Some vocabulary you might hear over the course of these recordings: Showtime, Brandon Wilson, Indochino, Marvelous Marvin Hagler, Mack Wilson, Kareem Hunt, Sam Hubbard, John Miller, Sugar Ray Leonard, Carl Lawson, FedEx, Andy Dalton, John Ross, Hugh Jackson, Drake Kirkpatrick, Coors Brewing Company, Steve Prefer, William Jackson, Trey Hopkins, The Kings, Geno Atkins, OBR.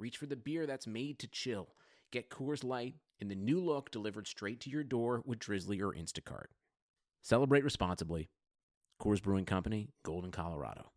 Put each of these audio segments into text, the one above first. reach for the beer that's made to chill. Get Coors Light in the new look delivered straight to your door with Drizzly or Instacart. Celebrate responsibly. Coors Brewing Company, Golden, Colorado.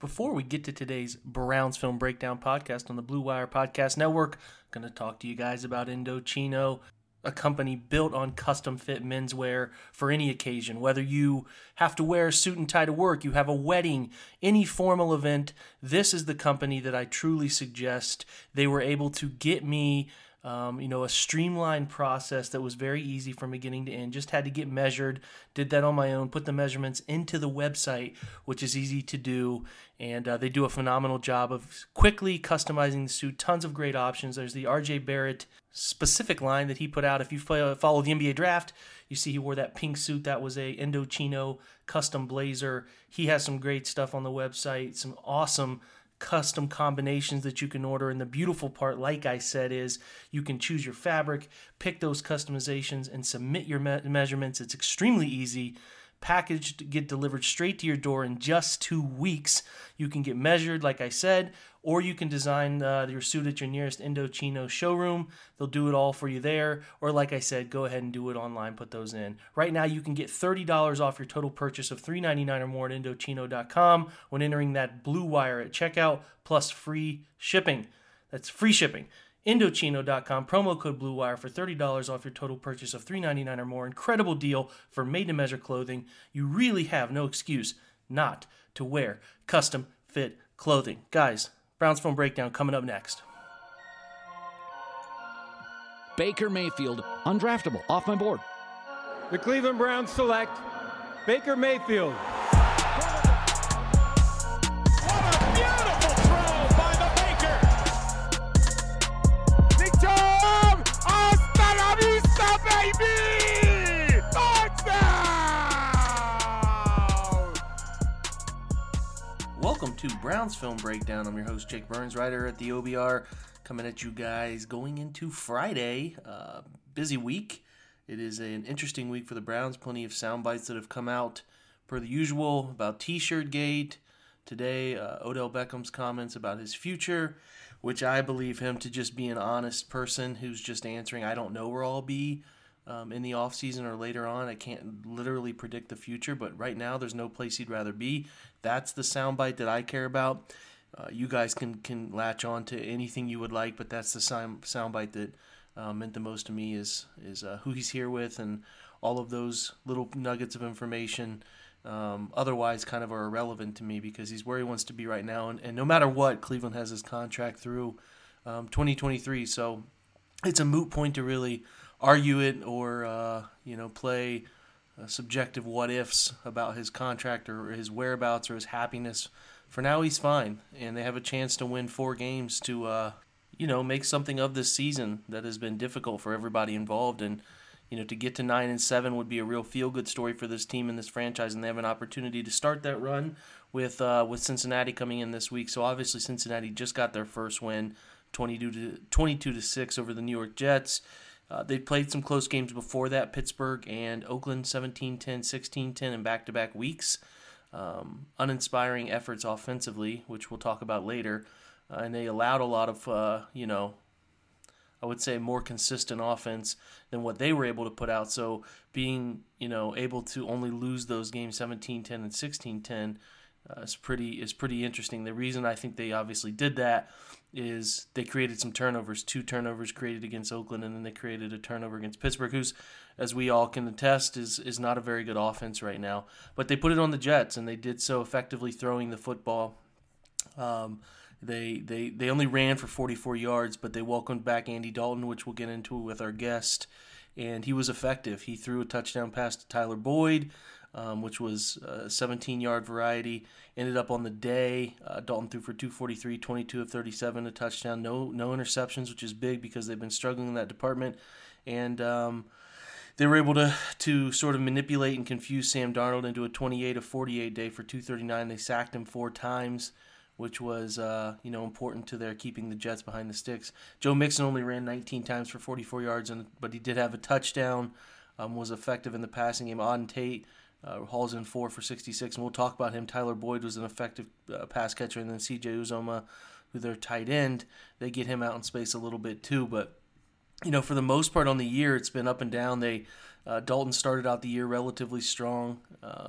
Before we get to today's Browns Film Breakdown podcast on the Blue Wire Podcast Network, I'm going to talk to you guys about Indochino, a company built on custom-fit menswear for any occasion. Whether you have to wear a suit and tie to work, you have a wedding, any formal event, this is the company that I truly suggest. They were able to get me a streamlined process that was very easy from beginning to end. Just had to get measured, did that on my own, put the measurements into the website, which is easy to do. And they do a phenomenal job of quickly customizing the suit. Tons of great options. There's the R.J. Barrett specific line that he put out. If you follow the NBA draft, you see he wore that pink suit. That was a Indochino custom blazer. He has some great stuff on the website, some awesome custom combinations that you can order. And the beautiful part, like I said, is you can choose your fabric, pick those customizations, and submit your measurements. It's extremely easy. Packaged, get delivered straight to your door in just 2 weeks. You can get measured, like I said, or you can design your suit at your nearest Indochino showroom. They'll do it all for you there. Or like I said, go ahead and do it online, put those in. Right now you can get $30 off your total purchase of $3.99 or more at Indochino.com when entering that Blue Wire at checkout, plus free shipping. That's free shipping. Indochino.com, promo code BlueWire for $30 off your total purchase of $3.99 or more. Incredible deal for made-to-measure clothing. You really have no excuse not to wear custom-fit clothing. Guys, Browns Film Breakdown coming up next. Baker Mayfield, undraftable, off my board. The Cleveland Browns select Baker Mayfield. Welcome to Browns Film Breakdown. I'm your host, Jake Burns, writer at the OBR, coming at you guys going into Friday. Busy week. It is an interesting week for the Browns. Plenty of sound bites that have come out per the usual about T-shirt gate. Today, Odell Beckham's comments about his future, which I believe him to just be an honest person who's just answering, I don't know where I'll be in the offseason or later on. I can't literally predict the future, but right now there's no place he'd rather be. That's the soundbite that I care about. You guys can latch on to anything you would like, but that's the soundbite that meant the most to me is who he's here with and all of those little nuggets of information. Otherwise kind of are irrelevant to me because he's where he wants to be right now. And no matter what, Cleveland has his contract through 2023. So it's a moot point to really argue it or, play subjective what-ifs about his contract or his whereabouts or his happiness. For now, he's fine. And they have a chance to win 4 games to, make something of this season that has been difficult for everybody involved. And to get to 9-7 would be a real feel-good story for this team and this franchise, and they have an opportunity to start that run with Cincinnati coming in this week. So obviously, Cincinnati just got their first win, 22-6 over the New York Jets. They played some close games before that, Pittsburgh and Oakland, 17-10, 16-10, in back-to-back weeks. Uninspiring efforts offensively, which we'll talk about later, and they allowed a lot of I would say more consistent offense than what they were able to put out. So being, able to only lose those games 17-10 and 16-10 is pretty interesting. The reason I think they obviously did that is they created some turnovers, 2 turnovers created against Oakland, and then they created a turnover against Pittsburgh, who's, as we all can attest, is not a very good offense right now. But they put it on the Jets, and they did so effectively throwing the football. They only ran for 44 yards, but they welcomed back Andy Dalton, which we'll get into with our guest, and he was effective. He threw a touchdown pass to Tyler Boyd. which was 17-yard variety. Ended up on the day. Dalton threw for 243, 22 of 37, a touchdown. No interceptions, which is big because they've been struggling in that department. And they were able to sort of manipulate and confuse Sam Darnold into a 28 of 48 day for 239. They sacked him four times, which was important to their keeping the Jets behind the sticks. Joe Mixon only ran 19 times for 44 yards, but he did have a touchdown, was effective in the passing game. Auden Tate hauls in four for 66, and we'll talk about him. Tyler Boyd was an effective pass catcher, and then C.J. Uzomah, who their tight end, they get him out in space a little bit too. But for the most part on the year, it's been up and down. Dalton started out the year relatively strong,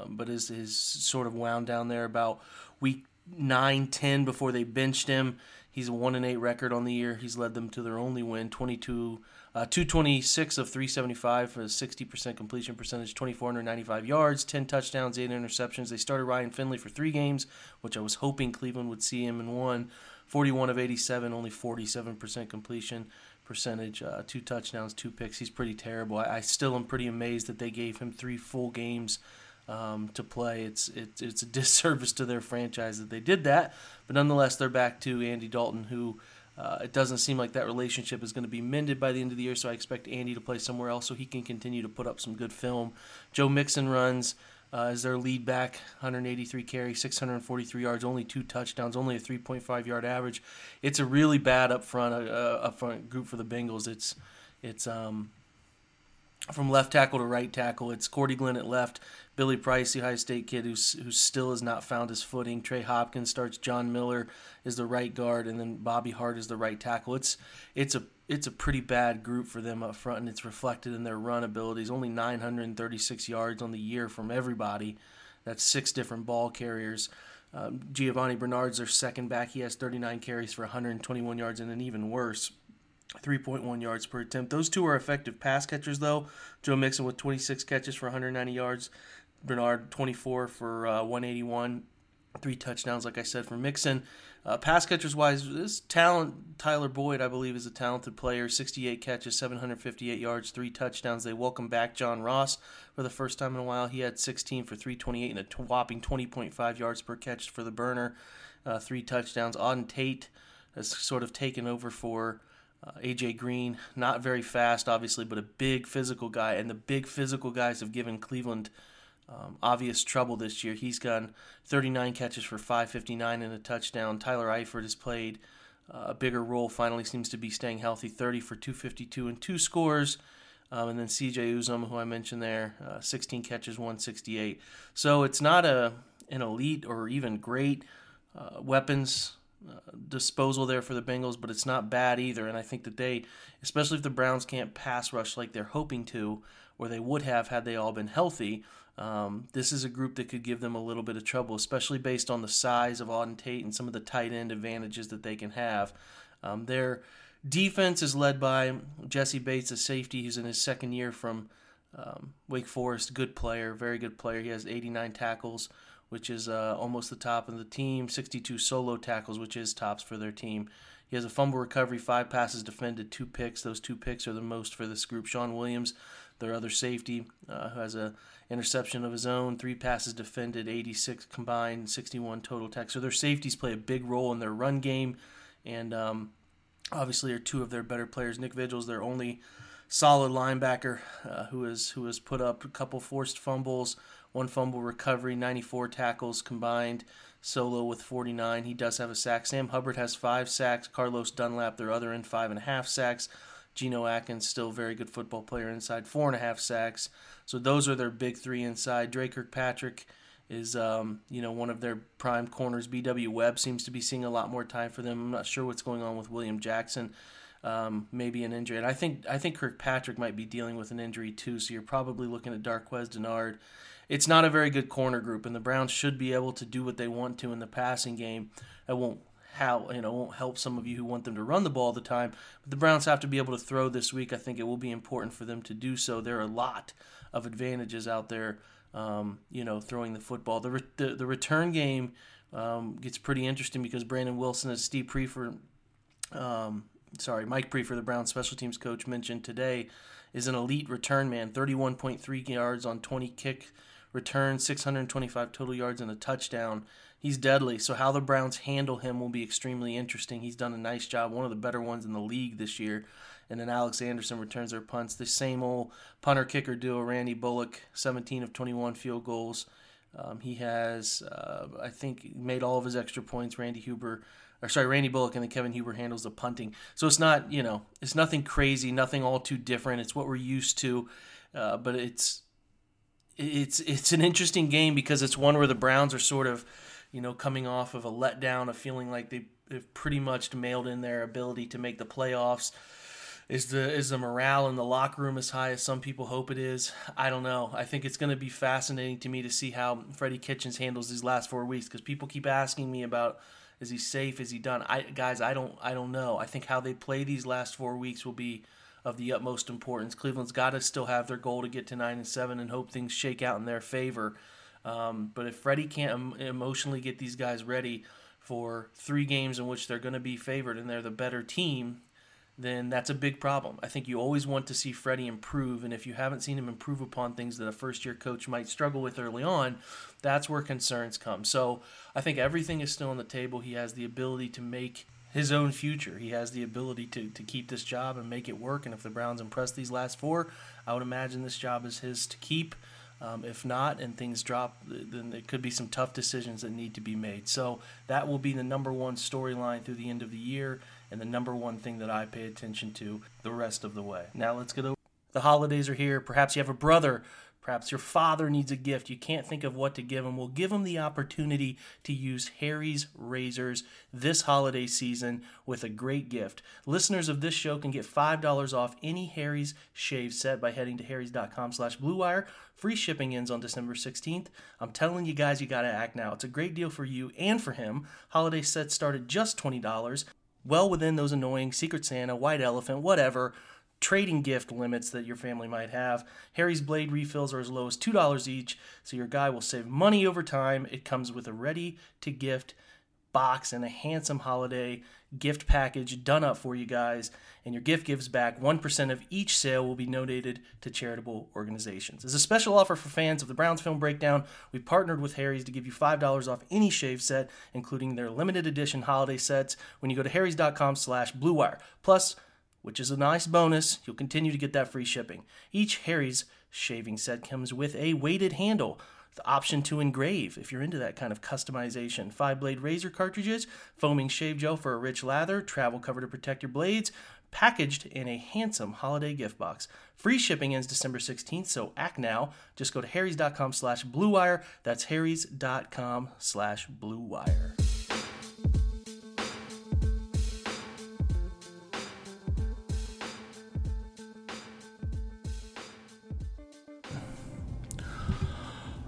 but is sort of wound down there about week 9-10 before they benched him. He's a 1-8 record on the year. He's led them to their only win, 226 of 375 for a 60% completion percentage, 2,495 yards, 10 touchdowns, 8 interceptions. They started Ryan Finley for 3 games, which I was hoping Cleveland would see him in one. 41 of 87, only 47% completion percentage, 2 touchdowns, 2 picks. He's pretty terrible. I still am pretty amazed that they gave him 3 full games to play. It's a disservice to their franchise that they did that, but nonetheless they're back to Andy Dalton, who it doesn't seem like that relationship is going to be mended by the end of the year, so I expect Andy to play somewhere else so he can continue to put up some good film. Joe Mixon runs as their lead back, 183 carries, 643 yards, only 2 touchdowns, only a 3.5 yard average. It's a really bad up front group for the Bengals. It's from left tackle to right tackle. It's Cordy Glenn at left, Billy Price, the Ohio State kid who still has not found his footing. Trey Hopkins starts. John Miller is the right guard, and then Bobby Hart is the right tackle. It's a pretty bad group for them up front, and it's reflected in their run abilities. Only 936 yards on the year from everybody. That's 6 different ball carriers. Giovanni Bernard's their second back. He has 39 carries for 121 yards, and then even worse, 3.1 yards per attempt. Those two are effective pass catchers, though. Joe Mixon with 26 catches for 190 yards. Bernard, 24 for 181. 3 touchdowns, like I said, for Mixon. Pass catchers-wise, this talent, Tyler Boyd, I believe, is a talented player. 68 catches, 758 yards, 3 touchdowns. They welcome back John Ross for the first time in a while. He had 16 for 328 and a whopping 20.5 yards per catch for the burner. 3 touchdowns. Auden Tate has sort of taken over for A.J. Green, not very fast, obviously, but a big physical guy, and the big physical guys have given Cleveland obvious trouble this year. He's gotten 39 catches for 559 and a touchdown. Tyler Eifert has played a bigger role, finally seems to be staying healthy, 30 for 252 and 2 scores. And then C.J. Uzomah, who I mentioned there, 16 catches, 168. So it's not an elite or even great weapons disposal there for the Bengals, but it's not bad either. And I think that they, especially if the Browns can't pass rush like they're hoping to, or they would have had they all been healthy, this is a group that could give them a little bit of trouble, especially based on the size of Auden Tate and some of the tight end advantages that they can have. Their defense is led by Jesse Bates, a safety who's in his second year from Wake Forest. Good player, very good player. He has 89 tackles, which is almost the top of the team, 62 solo tackles, which is tops for their team. He has a fumble recovery, 5 passes defended, 2 picks. Those 2 picks are the most for this group. Shawn Williams, their other safety, who has an interception of his own, 3 passes defended, 86 combined, 61 total tackles. So their safeties play a big role in their run game, and obviously are 2 of their better players. Nick Vigil is their only solid linebacker, who has put up a couple forced fumbles, 1 fumble recovery, 94 tackles combined, solo with 49. He does have a sack. Sam Hubbard has 5 sacks. Carlos Dunlap, their other end, 5.5 sacks. Geno Atkins, still a very good football player inside, 4.5 sacks. So those are their big 3 inside. Drake Kirkpatrick is one of their prime corners. B.W. Webb seems to be seeing a lot more time for them. I'm not sure what's going on with William Jackson. Maybe an injury. And I think Kirkpatrick might be dealing with an injury too, so you're probably looking at Darquez Denard. It's not a very good corner group, and the Browns should be able to do what they want to in the passing game. That won't help some of you who want them to run the ball all the time, but the Browns have to be able to throw this week. I think it will be important for them to do so. There are a lot of advantages out there, throwing the football. The return game gets pretty interesting because Brandon Wilson and Steve Prefer, Mike Prefer, the Browns special teams coach, mentioned today, is an elite return man, 31.3 yards on 20 kick returns, 625 total yards and a touchdown. He's deadly, so how the Browns handle him will be extremely interesting. He's done a nice job, one of the better ones in the league this year. And then Alex Anderson returns their punts. The same old punter-kicker duo, Randy Bullock, 17 of 21 field goals. He has, I think, made all of his extra points. Randy Bullock, and then Kevin Huber handles the punting. So it's not, it's nothing crazy, nothing all too different. It's what we're used to, but it's an interesting game because it's one where the Browns are sort of, coming off of a letdown, of feeling like they've pretty much mailed in their ability to make the playoffs. Is the morale in the locker room as high as some people hope it is? I don't know. I think it's going to be fascinating to me to see how Freddie Kitchens handles these last 4 weeks, because people keep asking me about, is he safe? Is he done? I don't know. I think how they play these last 4 weeks will be of the utmost importance. Cleveland's got to still have their goal to get to 9-7 and hope things shake out in their favor. But if Freddie can't emotionally get these guys ready for 3 games in which they're going to be favored and they're the better team, then that's a big problem. I think you always want to see Freddie improve, and if you haven't seen him improve upon things that a first-year coach might struggle with early on, that's where concerns come. So I think everything is still on the table. He has the ability to make his own future. He has the ability to keep this job and make it work, and if the Browns impress these last 4, I would imagine this job is his to keep. If not, and things drop, then it could be some tough decisions that need to be made. So that will be the number one storyline through the end of the year, and the number one thing that I pay attention to the rest of the way. Now let's get over. The holidays are here. Perhaps you have a brother. Perhaps your father needs a gift. You can't think of what to give him. We'll give him the opportunity to use Harry's Razors this holiday season with a great gift. Listeners of this show can get $5 off any Harry's shave set by heading to harrys.com/bluewire. Free shipping ends on December 16th. I'm telling you guys, you got to act now. It's a great deal for you and for him. Holiday sets start at just $20. Well within those annoying Secret Santa, White Elephant, whatever trading gift limits that your family might have. Harry's blade refills are as low as $2 each, so your guy will save money over time. It comes with a ready-to-gift box and a handsome holiday gift package done up for you guys, and your gift gives back 1% of each sale will be donated to charitable organizations. As a special offer for fans of the Browns Film Breakdown, we partnered with Harry's to give you $5 off any shave set, including their limited edition holiday sets, when you go to harrys.com/bluewire. Plus, which is a nice bonus, you'll continue to get that free shipping. Each Harry's shaving set comes with a weighted handle, the option to engrave if you're into that kind of customization, 5-blade razor cartridges, foaming shave gel for a rich lather, travel cover to protect your blades, packaged in a handsome holiday gift box. Free shipping ends December 16th, so act now. Just go to harrys.com/bluewire. That's harrys.com/bluewire.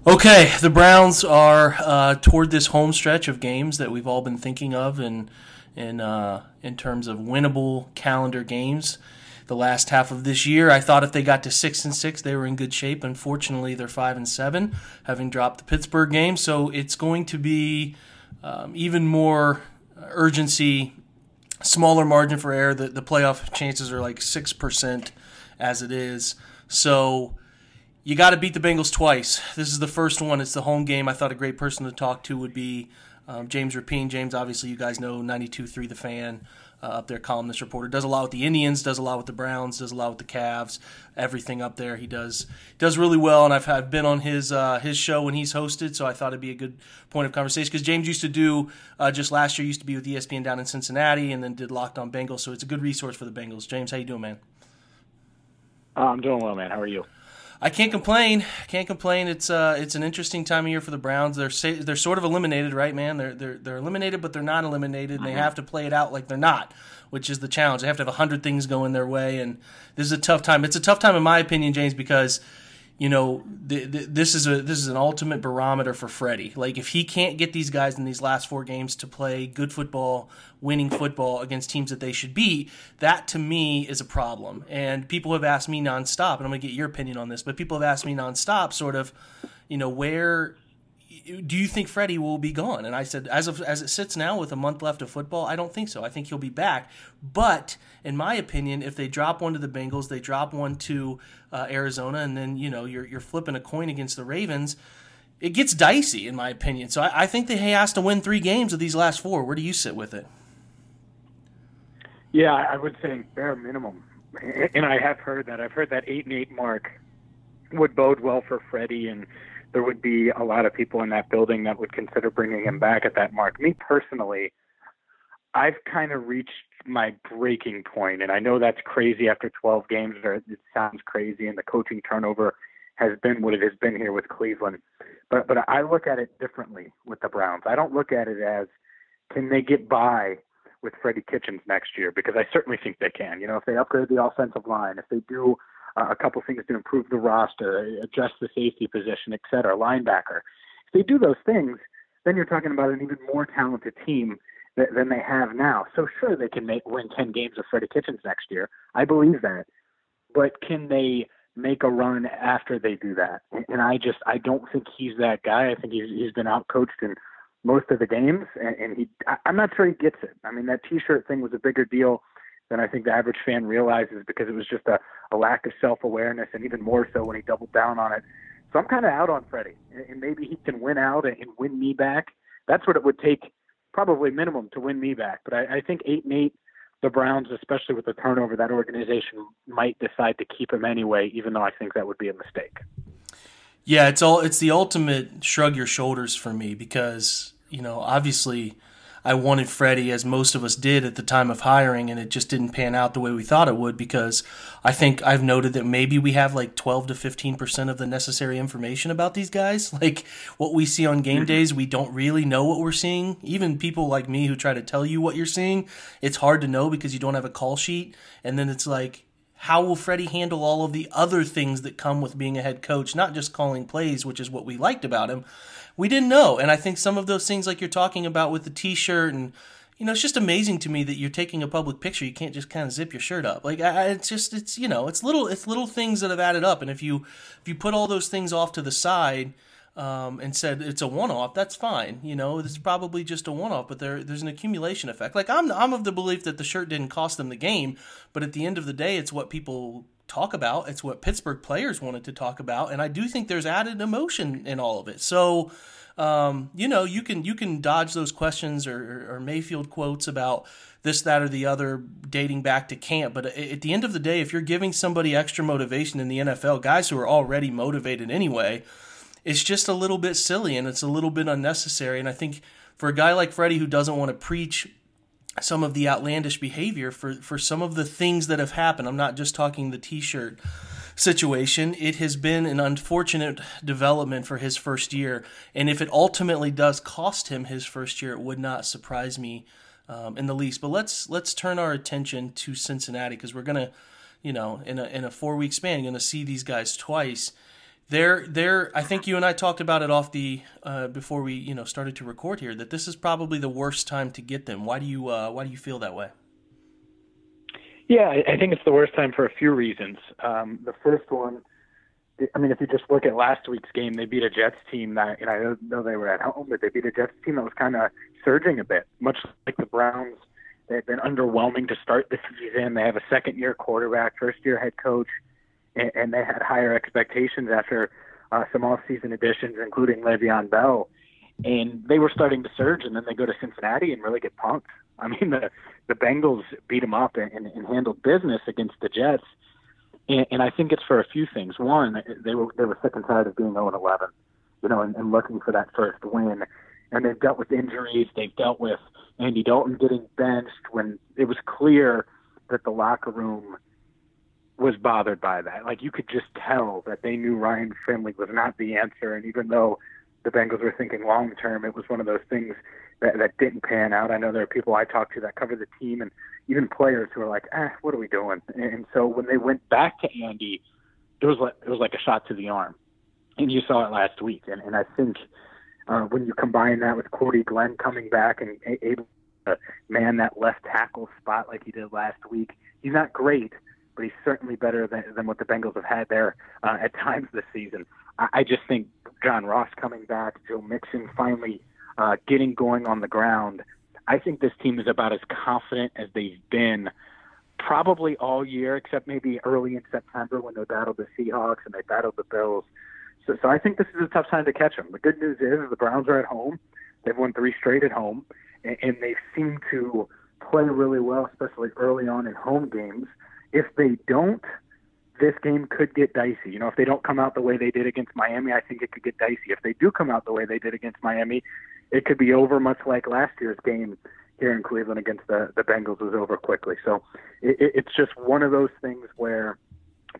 Okay, the Browns are toward this home stretch of games that we've all been thinking of in terms of winnable calendar games. The last half of this year, I thought if they got to 6-6, they were in good shape. Unfortunately, they're 5-7, having dropped the Pittsburgh game. So it's going to be even more urgency, smaller margin for error. The playoff chances are like 6% as it is. So you got to beat the Bengals twice. This is the first one. It's the home game. I thought a great person to talk to would be James Rapine. James, obviously, you guys know, 92.3 The Fan, up there, columnist, reporter. Does a lot with the Indians, does a lot with the Browns, does a lot with the Cavs, everything up there. He does really well, and I've been on his show when he's hosted, so I thought it'd be a good point of conversation, because James used to do, just last year, used to be with ESPN down in Cincinnati, and then did Locked on Bengals, so it's a good resource for the Bengals. James, how you doing, man? I'm doing well, man. How are you? I can't complain. It's an interesting time of year for the Browns. They're sort of eliminated, right, man? They're eliminated, but they're not eliminated. And they have to play it out like they're not, which is the challenge. They have to have 100 things going their way, and this is a tough time. It's a tough time, in my opinion, James, because this is an ultimate barometer for Freddie. Like, if he can't get these guys in these last 4 games to play good football, winning football against teams that they should beat, that to me is a problem. And people have asked me nonstop, and I'm going to get your opinion on this, but people have asked me nonstop, sort of, where do you think Freddie will be gone? And I said, as it sits now with a month left of football, I don't think so. I think he'll be back. But in my opinion, if they drop one to the Bengals, they drop one to Arizona, and then, you know, you're flipping a coin against the Ravens. It gets dicey, in my opinion. So I think that he has to win 3 games of these last 4. Where do you sit with it? Yeah, I would say bare minimum. And I have heard that. I've heard that 8-8 mark would bode well for Freddie, and there would be a lot of people in that building that would consider bringing him back at that mark. Me personally, I've kind of reached my breaking point, and I know that's crazy after 12 games, or it sounds crazy, and the coaching turnover has been what it has been here with Cleveland. But I look at it differently with the Browns. I don't look at it as, can they get by with Freddie Kitchens next year? Because I certainly think they can. You know, if they upgrade the offensive line, if they do a couple things to improve the roster, address the safety position, et cetera, linebacker. If they do those things, then you're talking about an even more talented team than they have now. So sure, they can win 10 games with Freddie Kitchens next year. I believe that. But can they make a run after they do that? And I don't think he's that guy. I think he's been outcoached in most of the games, and I'm not sure he gets it. I mean, that T-shirt thing was a bigger deal than I think the average fan realizes, because it was just a lack of self-awareness, and even more so when he doubled down on it. So I'm kind of out on Freddie, and maybe he can win out and win me back. That's what it would take, probably minimum, to win me back. But I think 8-8, the Browns, especially with the turnover, that organization might decide to keep him anyway, even though I think that would be a mistake. Yeah, it's the ultimate shrug your shoulders for me, because, you know, obviously I wanted Freddie, as most of us did at the time of hiring, and it just didn't pan out the way we thought it would, because I think I've noted that maybe we have like 12 to 15% of the necessary information about these guys. Like, what we see on game days, we don't really know what we're seeing. Even people like me who try to tell you what you're seeing, it's hard to know because you don't have a call sheet. And then it's like, how will Freddie handle all of the other things that come with being a head coach, not just calling plays, which is what we liked about him? We didn't know. And I think some of those things, like you're talking about with the T-shirt, and, you know, it's just amazing to me that you're taking a public picture. You can't just kind of zip your shirt up. Like, it's you know, it's little things that have added up. And if you put all those things off to the side, and said it's a one-off, that's fine. You know, it's probably just a one-off, but there's an accumulation effect. Like, I'm of the belief that the shirt didn't cost them the game, but at the end of the day, it's what people talk about. It's what Pittsburgh players wanted to talk about, and I do think there's added emotion in all of it. So, you know, you can dodge those questions or Mayfield quotes about this, that, or the other dating back to camp. But at the end of the day, if you're giving somebody extra motivation in the NFL, guys who are already motivated anyway, it's just a little bit silly and it's a little bit unnecessary. And I think for a guy like Freddie, who doesn't want to preach some of the outlandish behavior for some of the things that have happened, I'm not just talking the T-shirt situation, it has been an unfortunate development for his first year. And if it ultimately does cost him his first year, it would not surprise me in the least. But let's turn our attention to Cincinnati, because we're going to, you know, in a 4-week span, you're going to see these guys twice. I think you and I talked about it off the before we, you know, started to record here, that this is probably the worst time to get them. Why do you feel that way? Yeah, I think it's the worst time for a few reasons. The first one, I mean, if you just look at last week's game, they beat a Jets team that, and I know they were at home, but they beat a Jets team that was kind of surging a bit, much like the Browns. They've been underwhelming to start the season. They have a second-year quarterback, first-year head coach. And they had higher expectations after some off-season additions, including Le'Veon Bell. And they were starting to surge, and then they go to Cincinnati and really get punked. I mean, the Bengals beat them up and handled business against the Jets. And I think it's for a few things. One, they were sick and tired of being 0-11, you know, and looking for that first win. And they've dealt with injuries. They've dealt with Andy Dalton getting benched when it was clear that the locker room was bothered by that. Like, you could just tell that they knew Ryan Finley was not the answer, and even though the Bengals were thinking long term, it was one of those things that didn't pan out. I know there are people I talk to that cover the team and even players who are like, what are we doing? And so when they went back to Andy, it was like a shot to the arm, and you saw it last week. And I think when you combine that with Cordy Glenn coming back and able to man that left tackle spot like he did last week, he's not great, but he's certainly better than what the Bengals have had there at times this season. I just think John Ross coming back, Joe Mixon finally getting going on the ground, I think this team is about as confident as they've been probably all year, except maybe early in September when they battled the Seahawks and they battled the Bills. So I think this is a tough time to catch them. The good news is the Browns are at home. They've won 3 straight at home, and they seem to play really well, especially early on in home games. If they don't, this game could get dicey. You know, if they don't come out the way they did against Miami, I think it could get dicey. If they do come out the way they did against Miami, it could be over, much like last year's game here in Cleveland against the Bengals was over quickly. So it's just one of those things where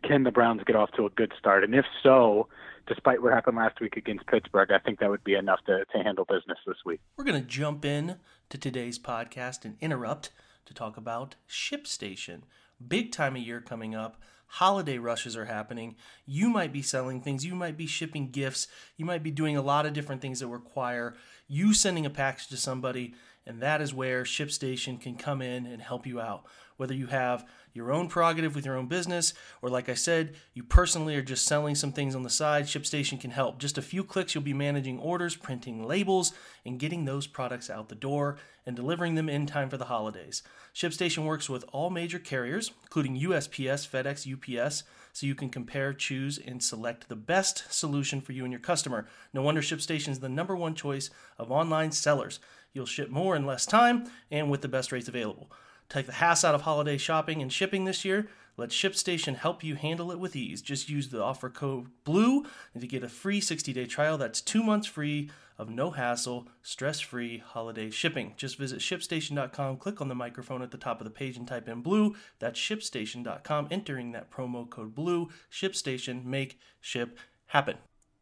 can the Browns get off to a good start? And if so, despite what happened last week against Pittsburgh, I think that would be enough to handle business this week. We're going to jump in to today's podcast and interrupt to talk about ShipStation. Big time of year coming up. Holiday rushes are happening. You might be selling things. You might be shipping gifts. You might be doing a lot of different things that require you sending a package to somebody, and that is where ShipStation can come in and help you out. Whether you have your own prerogative with your own business, or like I said, you personally are just selling some things on the side, ShipStation can help. Just a few clicks, you'll be managing orders, printing labels, and getting those products out the door and delivering them in time for the holidays. ShipStation works with all major carriers, including USPS, FedEx, UPS, so you can compare, choose, and select the best solution for you and your customer. No wonder ShipStation is the number one choice of online sellers. You'll ship more in less time and with the best rates available. Take the hassle out of holiday shopping and shipping this year. Let ShipStation help you handle it with ease. Just use the offer code BLUE and to get a free 60-day trial. That's 2 months free of no hassle, stress-free holiday shipping. Just visit ShipStation.com, click on the microphone at the top of the page and type in BLUE. That's ShipStation.com, entering that promo code BLUE. ShipStation, make ship happen.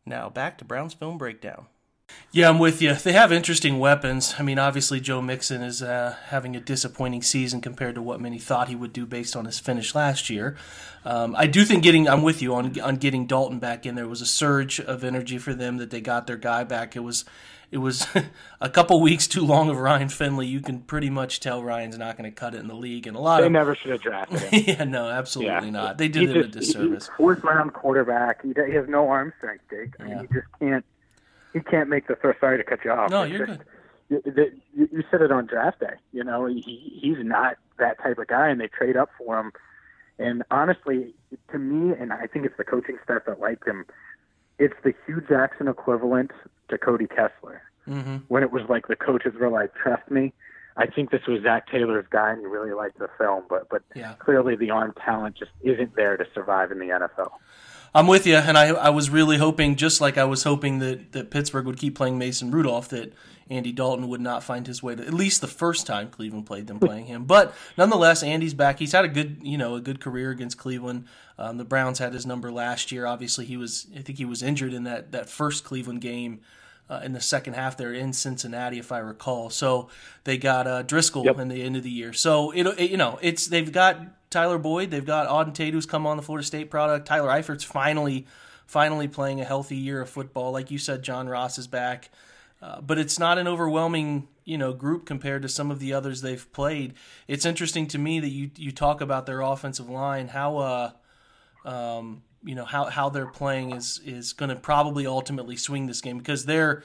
Now back to Browns Film Breakdown. Yeah, I'm with you. They have interesting weapons. I mean, obviously Joe Mixon is having a disappointing season compared to what many thought he would do based on his finish last year. I do think I'm with you on getting Dalton back in. There was a surge of energy for them that they got their guy back. It was a couple weeks too long of Ryan Finley. You can pretty much tell Ryan's not going to cut it in the league. And they never should have drafted him. Yeah, no, absolutely not. They did him a disservice. He's a fourth-round quarterback. He has no arm strength, Jake. I mean, he just can't. He can't make the throw. Sorry to cut you off. No, you're just, good. You said it on draft day. You know, he's not that type of guy, and they trade up for him. And honestly, to me, and I think it's the coaching staff that liked him, it's the Hugh Jackson equivalent to Cody Kessler. Mm-hmm. When it was like the coaches were like, trust me. I think this was Zach Taylor's guy, and he really liked the film. But Clearly the arm talent just isn't there to survive in the NFL. I'm with you, and I was really hoping, just like I was hoping that Pittsburgh would keep playing Mason Rudolph, that Andy Dalton would not find his way to at least the first time Cleveland played them playing him. But nonetheless, Andy's back. He's had a good career against Cleveland. The Browns had his number last year. Obviously, I think he was injured in that first Cleveland game in the second half there in Cincinnati, if I recall. So they got Driscoll in the end of the year. So they've got Tyler Boyd, they've got Auden Tate, who's come on the Florida State product. Tyler Eifert's finally playing a healthy year of football. Like you said, John Ross is back. But it's not an overwhelming, group compared to some of the others they've played. It's interesting to me that you talk about their offensive line, how they're playing is going to probably ultimately swing this game because they're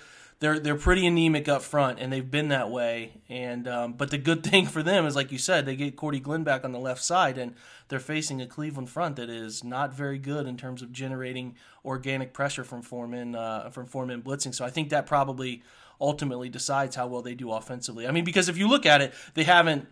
pretty anemic up front, and they've been that way. And but the good thing for them is, like you said, they get Cordy Glenn back on the left side, and they're facing a Cleveland front that is not very good in terms of generating organic pressure from four-man blitzing. So I think that probably ultimately decides how well they do offensively. I mean, because if you look at it, they haven't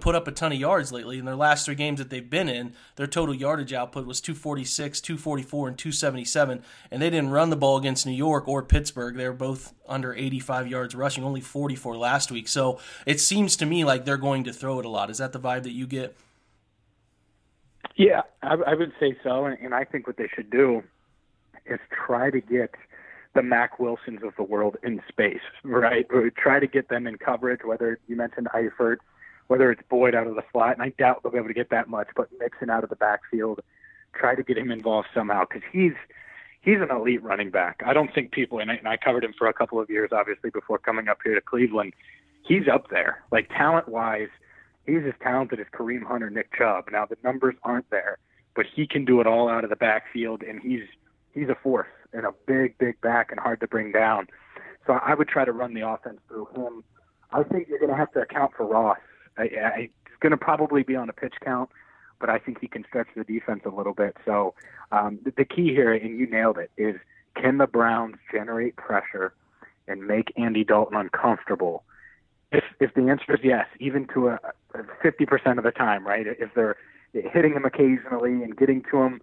put up a ton of yards lately. In their last 3 games that they've been in, their total yardage output was 246, 244, and 277, and they didn't run the ball against New York or Pittsburgh. They were both under 85 yards rushing, only 44 last week. So it seems to me like they're going to throw it a lot. Is that the vibe that you get? Yeah, I would say so, and I think what they should do is try to get the Mack Wilsons of the world in space, right? Or try to get them in coverage, whether you mentioned Eifert, whether it's Boyd out of the slot, and I doubt they'll be able to get that much, but Mixon out of the backfield, try to get him involved somehow, because he's an elite running back. I don't think people, and I covered him for a couple of years, obviously, before coming up here to Cleveland. He's up there. Like, talent-wise, he's as talented as Kareem Hunt or Nick Chubb. Now, the numbers aren't there, but he can do it all out of the backfield, and he's a force. and a big, big back and hard to bring down. So I would try to run the offense through him. I think you're going to have to account for Ross. He's going to probably be on a pitch count, but I think he can stretch the defense a little bit. So the key here, and you nailed it, is can the Browns generate pressure and make Andy Dalton uncomfortable? If the answer is yes, even to a 50% of the time, right? If they're hitting him occasionally and getting to him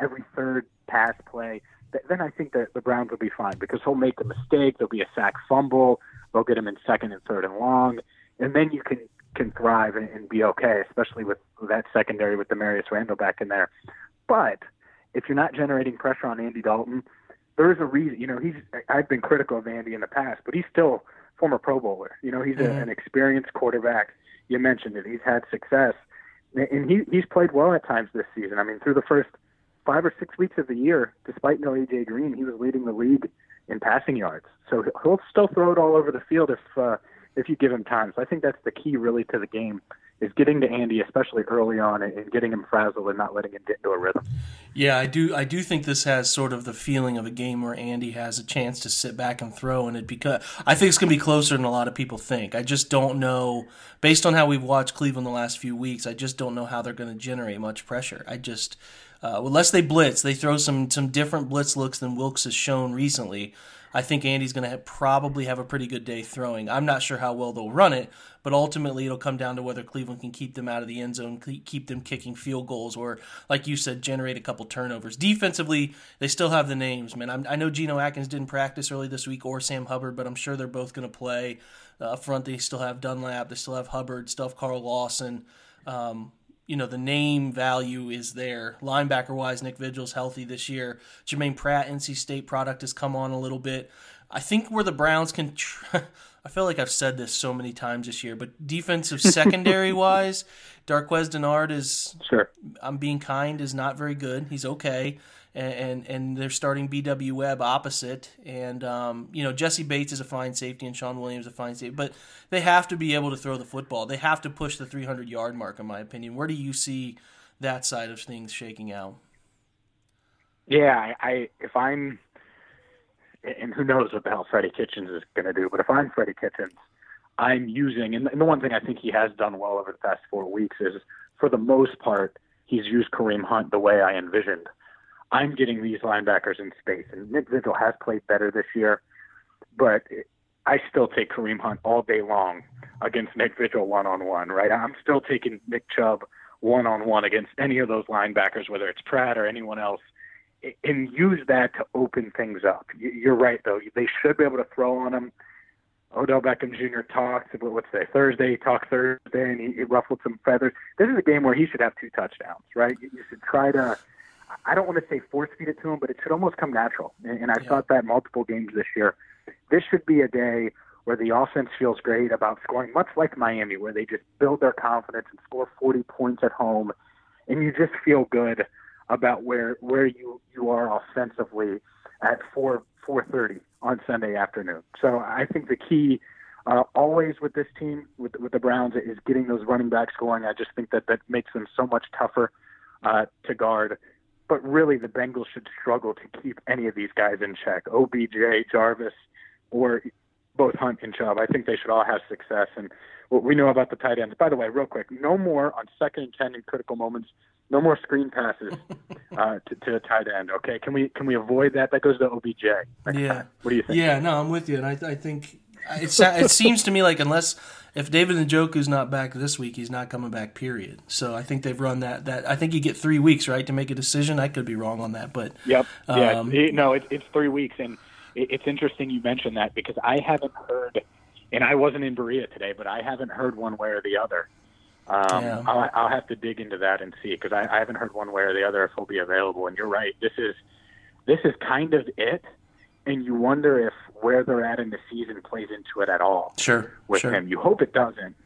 every third pass play, then I think that the Browns will be fine because he'll make a mistake. There'll be a sack fumble. They'll get him in second and third and long. And then you can thrive and be okay, especially with that secondary with Demarius Randall back in there. But if you're not generating pressure on Andy Dalton, there is a reason. You know, I've been critical of Andy in the past, but he's still former Pro Bowler. You know, he's an experienced quarterback. You mentioned it. He's had success. And he's played well at times this season. I mean, through the first 5 or 6 weeks of the year, despite no A.J. Green, he was leading the league in passing yards. So he'll still throw it all over the field if you give him time. So I think that's the key really to the game is getting to Andy, especially early on, and getting him frazzled and not letting him get into a rhythm. Yeah, I do think this has sort of the feeling of a game where Andy has a chance to sit back and throw, and I think it's going to be closer than a lot of people think. I just don't know, based on how we've watched Cleveland the last few weeks, I just don't know how they're going to generate much pressure. I just, unless they blitz, they throw some different blitz looks than Wilkes has shown recently. I think Andy's going to probably have a pretty good day throwing. I'm not sure how well they'll run it, but ultimately it'll come down to whether Cleveland can keep them out of the end zone, keep them kicking field goals, or, like you said, generate a couple turnovers. Defensively, they still have the names, man. I know Geno Atkins didn't practice early this week or Sam Hubbard, but I'm sure they're both going to play. Up front, they still have Dunlap. They still have Hubbard, still have Carl Lawson. You know, the name value is there. Linebacker-wise, Nick Vigil's healthy this year. Jermaine Pratt, NC State product, has come on a little bit. I think where the Browns can I feel like I've said this so many times this year, but defensive secondary-wise, Darquez Denard is, sure, I'm being kind, is not very good. He's okay. And they're starting B.W. Webb opposite. And, you know, Jesse Bates is a fine safety and Shawn Williams is a fine safety. But they have to be able to throw the football. They have to push the 300-yard mark, in my opinion. Where do you see that side of things shaking out? Yeah, and who knows what the hell Freddie Kitchens is going to do, but if I'm Freddie Kitchens, I'm using, and the one thing I think he has done well over the past 4 weeks is, for the most part, he's used Kareem Hunt the way I envisioned. I'm getting these linebackers in space, and Nick Vigil has played better this year, but I still take Kareem Hunt all day long against Nick Vigil one-on-one, right? I'm still taking Nick Chubb one-on-one against any of those linebackers, whether it's Pratt or anyone else, and use that to open things up. You're right, though. They should be able to throw on him. Odell Beckham Jr. talked Thursday, and he ruffled some feathers. This is a game where he should have 2 touchdowns, right? You should try to, I don't want to say force-feed it to him, but it should almost come natural. And I've thought that multiple games this year. This should be a day where the offense feels great about scoring, much like Miami, where they just build their confidence and score 40 points at home, and you just feel good about where you are offensively at 4:30 on Sunday afternoon. So I think the key always with this team, with the Browns, is getting those running backs going. I just think that makes them so much tougher to guard. But really, the Bengals should struggle to keep any of these guys in check, OBJ, Jarvis, or both Hunt and Chubb. I think they should all have success. And what we know about the tight ends, by the way, real quick, no more on 2nd and 10 in critical moments. No more screen passes to the tight end. Okay, can we avoid that? That goes to OBJ. Yeah. What do you think? Yeah, no, I'm with you, and I think it seems to me like if David Njoku's not back this week, he's not coming back. Period. So I think they've run that. I think you get 3 weeks right to make a decision. I could be wrong on that, but yep, yeah, it's 3 weeks, and it's interesting you mentioned that because I haven't heard, and I wasn't in Berea today, but I haven't heard one way or the other. Yeah. I'll have to dig into that and see, because I haven't heard one way or the other if he'll be available. And you're right, this is kind of it, and you wonder if where they're at in the season plays into it at all. Sure, with him, you hope it doesn't,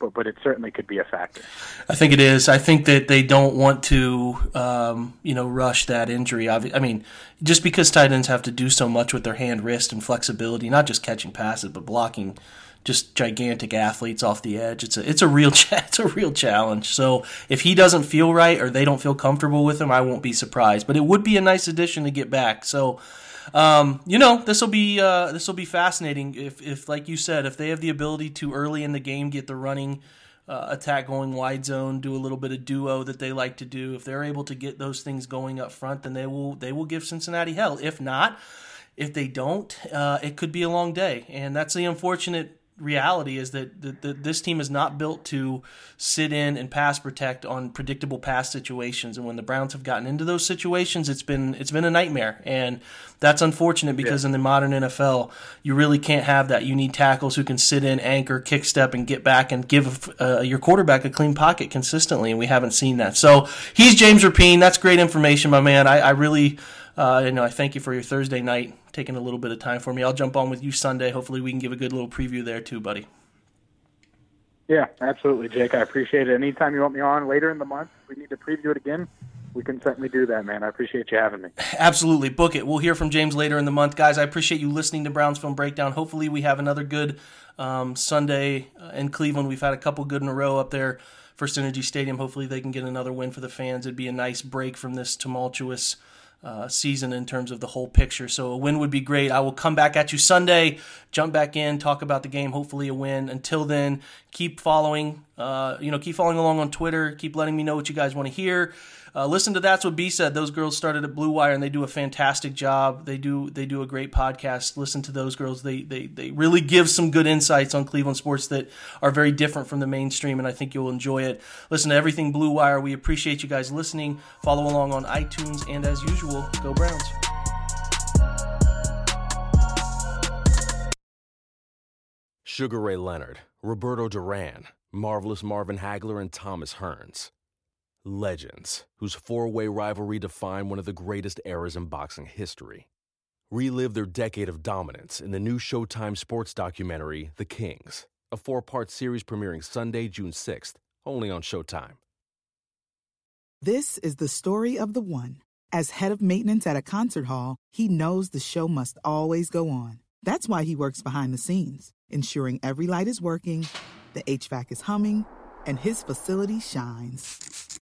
but it certainly could be a factor. I think it is. I think that they don't want to rush that injury. I mean, just because tight ends have to do so much with their hand, wrist, and flexibility, not just catching passes but blocking. Just gigantic athletes off the edge. It's a real challenge. So if he doesn't feel right or they don't feel comfortable with him, I won't be surprised. But it would be a nice addition to get back. So This will be fascinating. If like you said, if they have the ability to early in the game get the running attack going wide zone, do a little bit of duo that they like to do. If they're able to get those things going up front, then they will give Cincinnati hell. If not, if they don't, it could be a long day, and that's the unfortunate reality is that this team is not built to sit in and pass protect on predictable pass situations, and when the Browns have gotten into those situations, it's been a nightmare, and that's unfortunate because in the modern NFL, you really can't have that. You need tackles who can sit in, anchor, kick step, and get back and give your quarterback a clean pocket consistently, and we haven't seen that. So he's James Rapine. That's great information, my man. I really I thank you for your Thursday night taking a little bit of time for me. I'll jump on with you Sunday. Hopefully we can give a good little preview there too, buddy. Yeah, absolutely, Jake. I appreciate it. Anytime you want me on later in the month, we need to preview it again. We can certainly do that, man. I appreciate you having me. Absolutely. Book it. We'll hear from James later in the month. Guys, I appreciate you listening to Browns Film Breakdown. Hopefully we have another good Sunday in Cleveland. We've had a couple good in a row up there for Synergy Stadium. Hopefully they can get another win for the fans. It'd be a nice break from this tumultuous season in terms of the whole picture. So a win would be great. I will come back at you Sunday, jump back in, talk about the game, hopefully a win. Until then, keep following along on Twitter. Keep letting me know what you guys want to hear. Listen to That's What B Said. Those girls started at Blue Wire and they do a fantastic job. They do a great podcast. Listen to those girls. They really give some good insights on Cleveland sports that are very different from the mainstream, and I think you'll enjoy it. Listen to everything Blue Wire. We appreciate you guys listening. Follow along on iTunes, and as usual, go Browns. Sugar Ray Leonard, Roberto Duran, Marvelous Marvin Hagler, and Thomas Hearns. Legends, whose four-way rivalry defined one of the greatest eras in boxing history. Relive their decade of dominance in the new Showtime sports documentary, The Kings, a four-part series premiering Sunday, June 6th, only on Showtime. This is the story of the one. As head of maintenance at a concert hall, he knows the show must always go on. That's why he works behind the scenes, ensuring every light is working, the HVAC is humming, and his facility shines.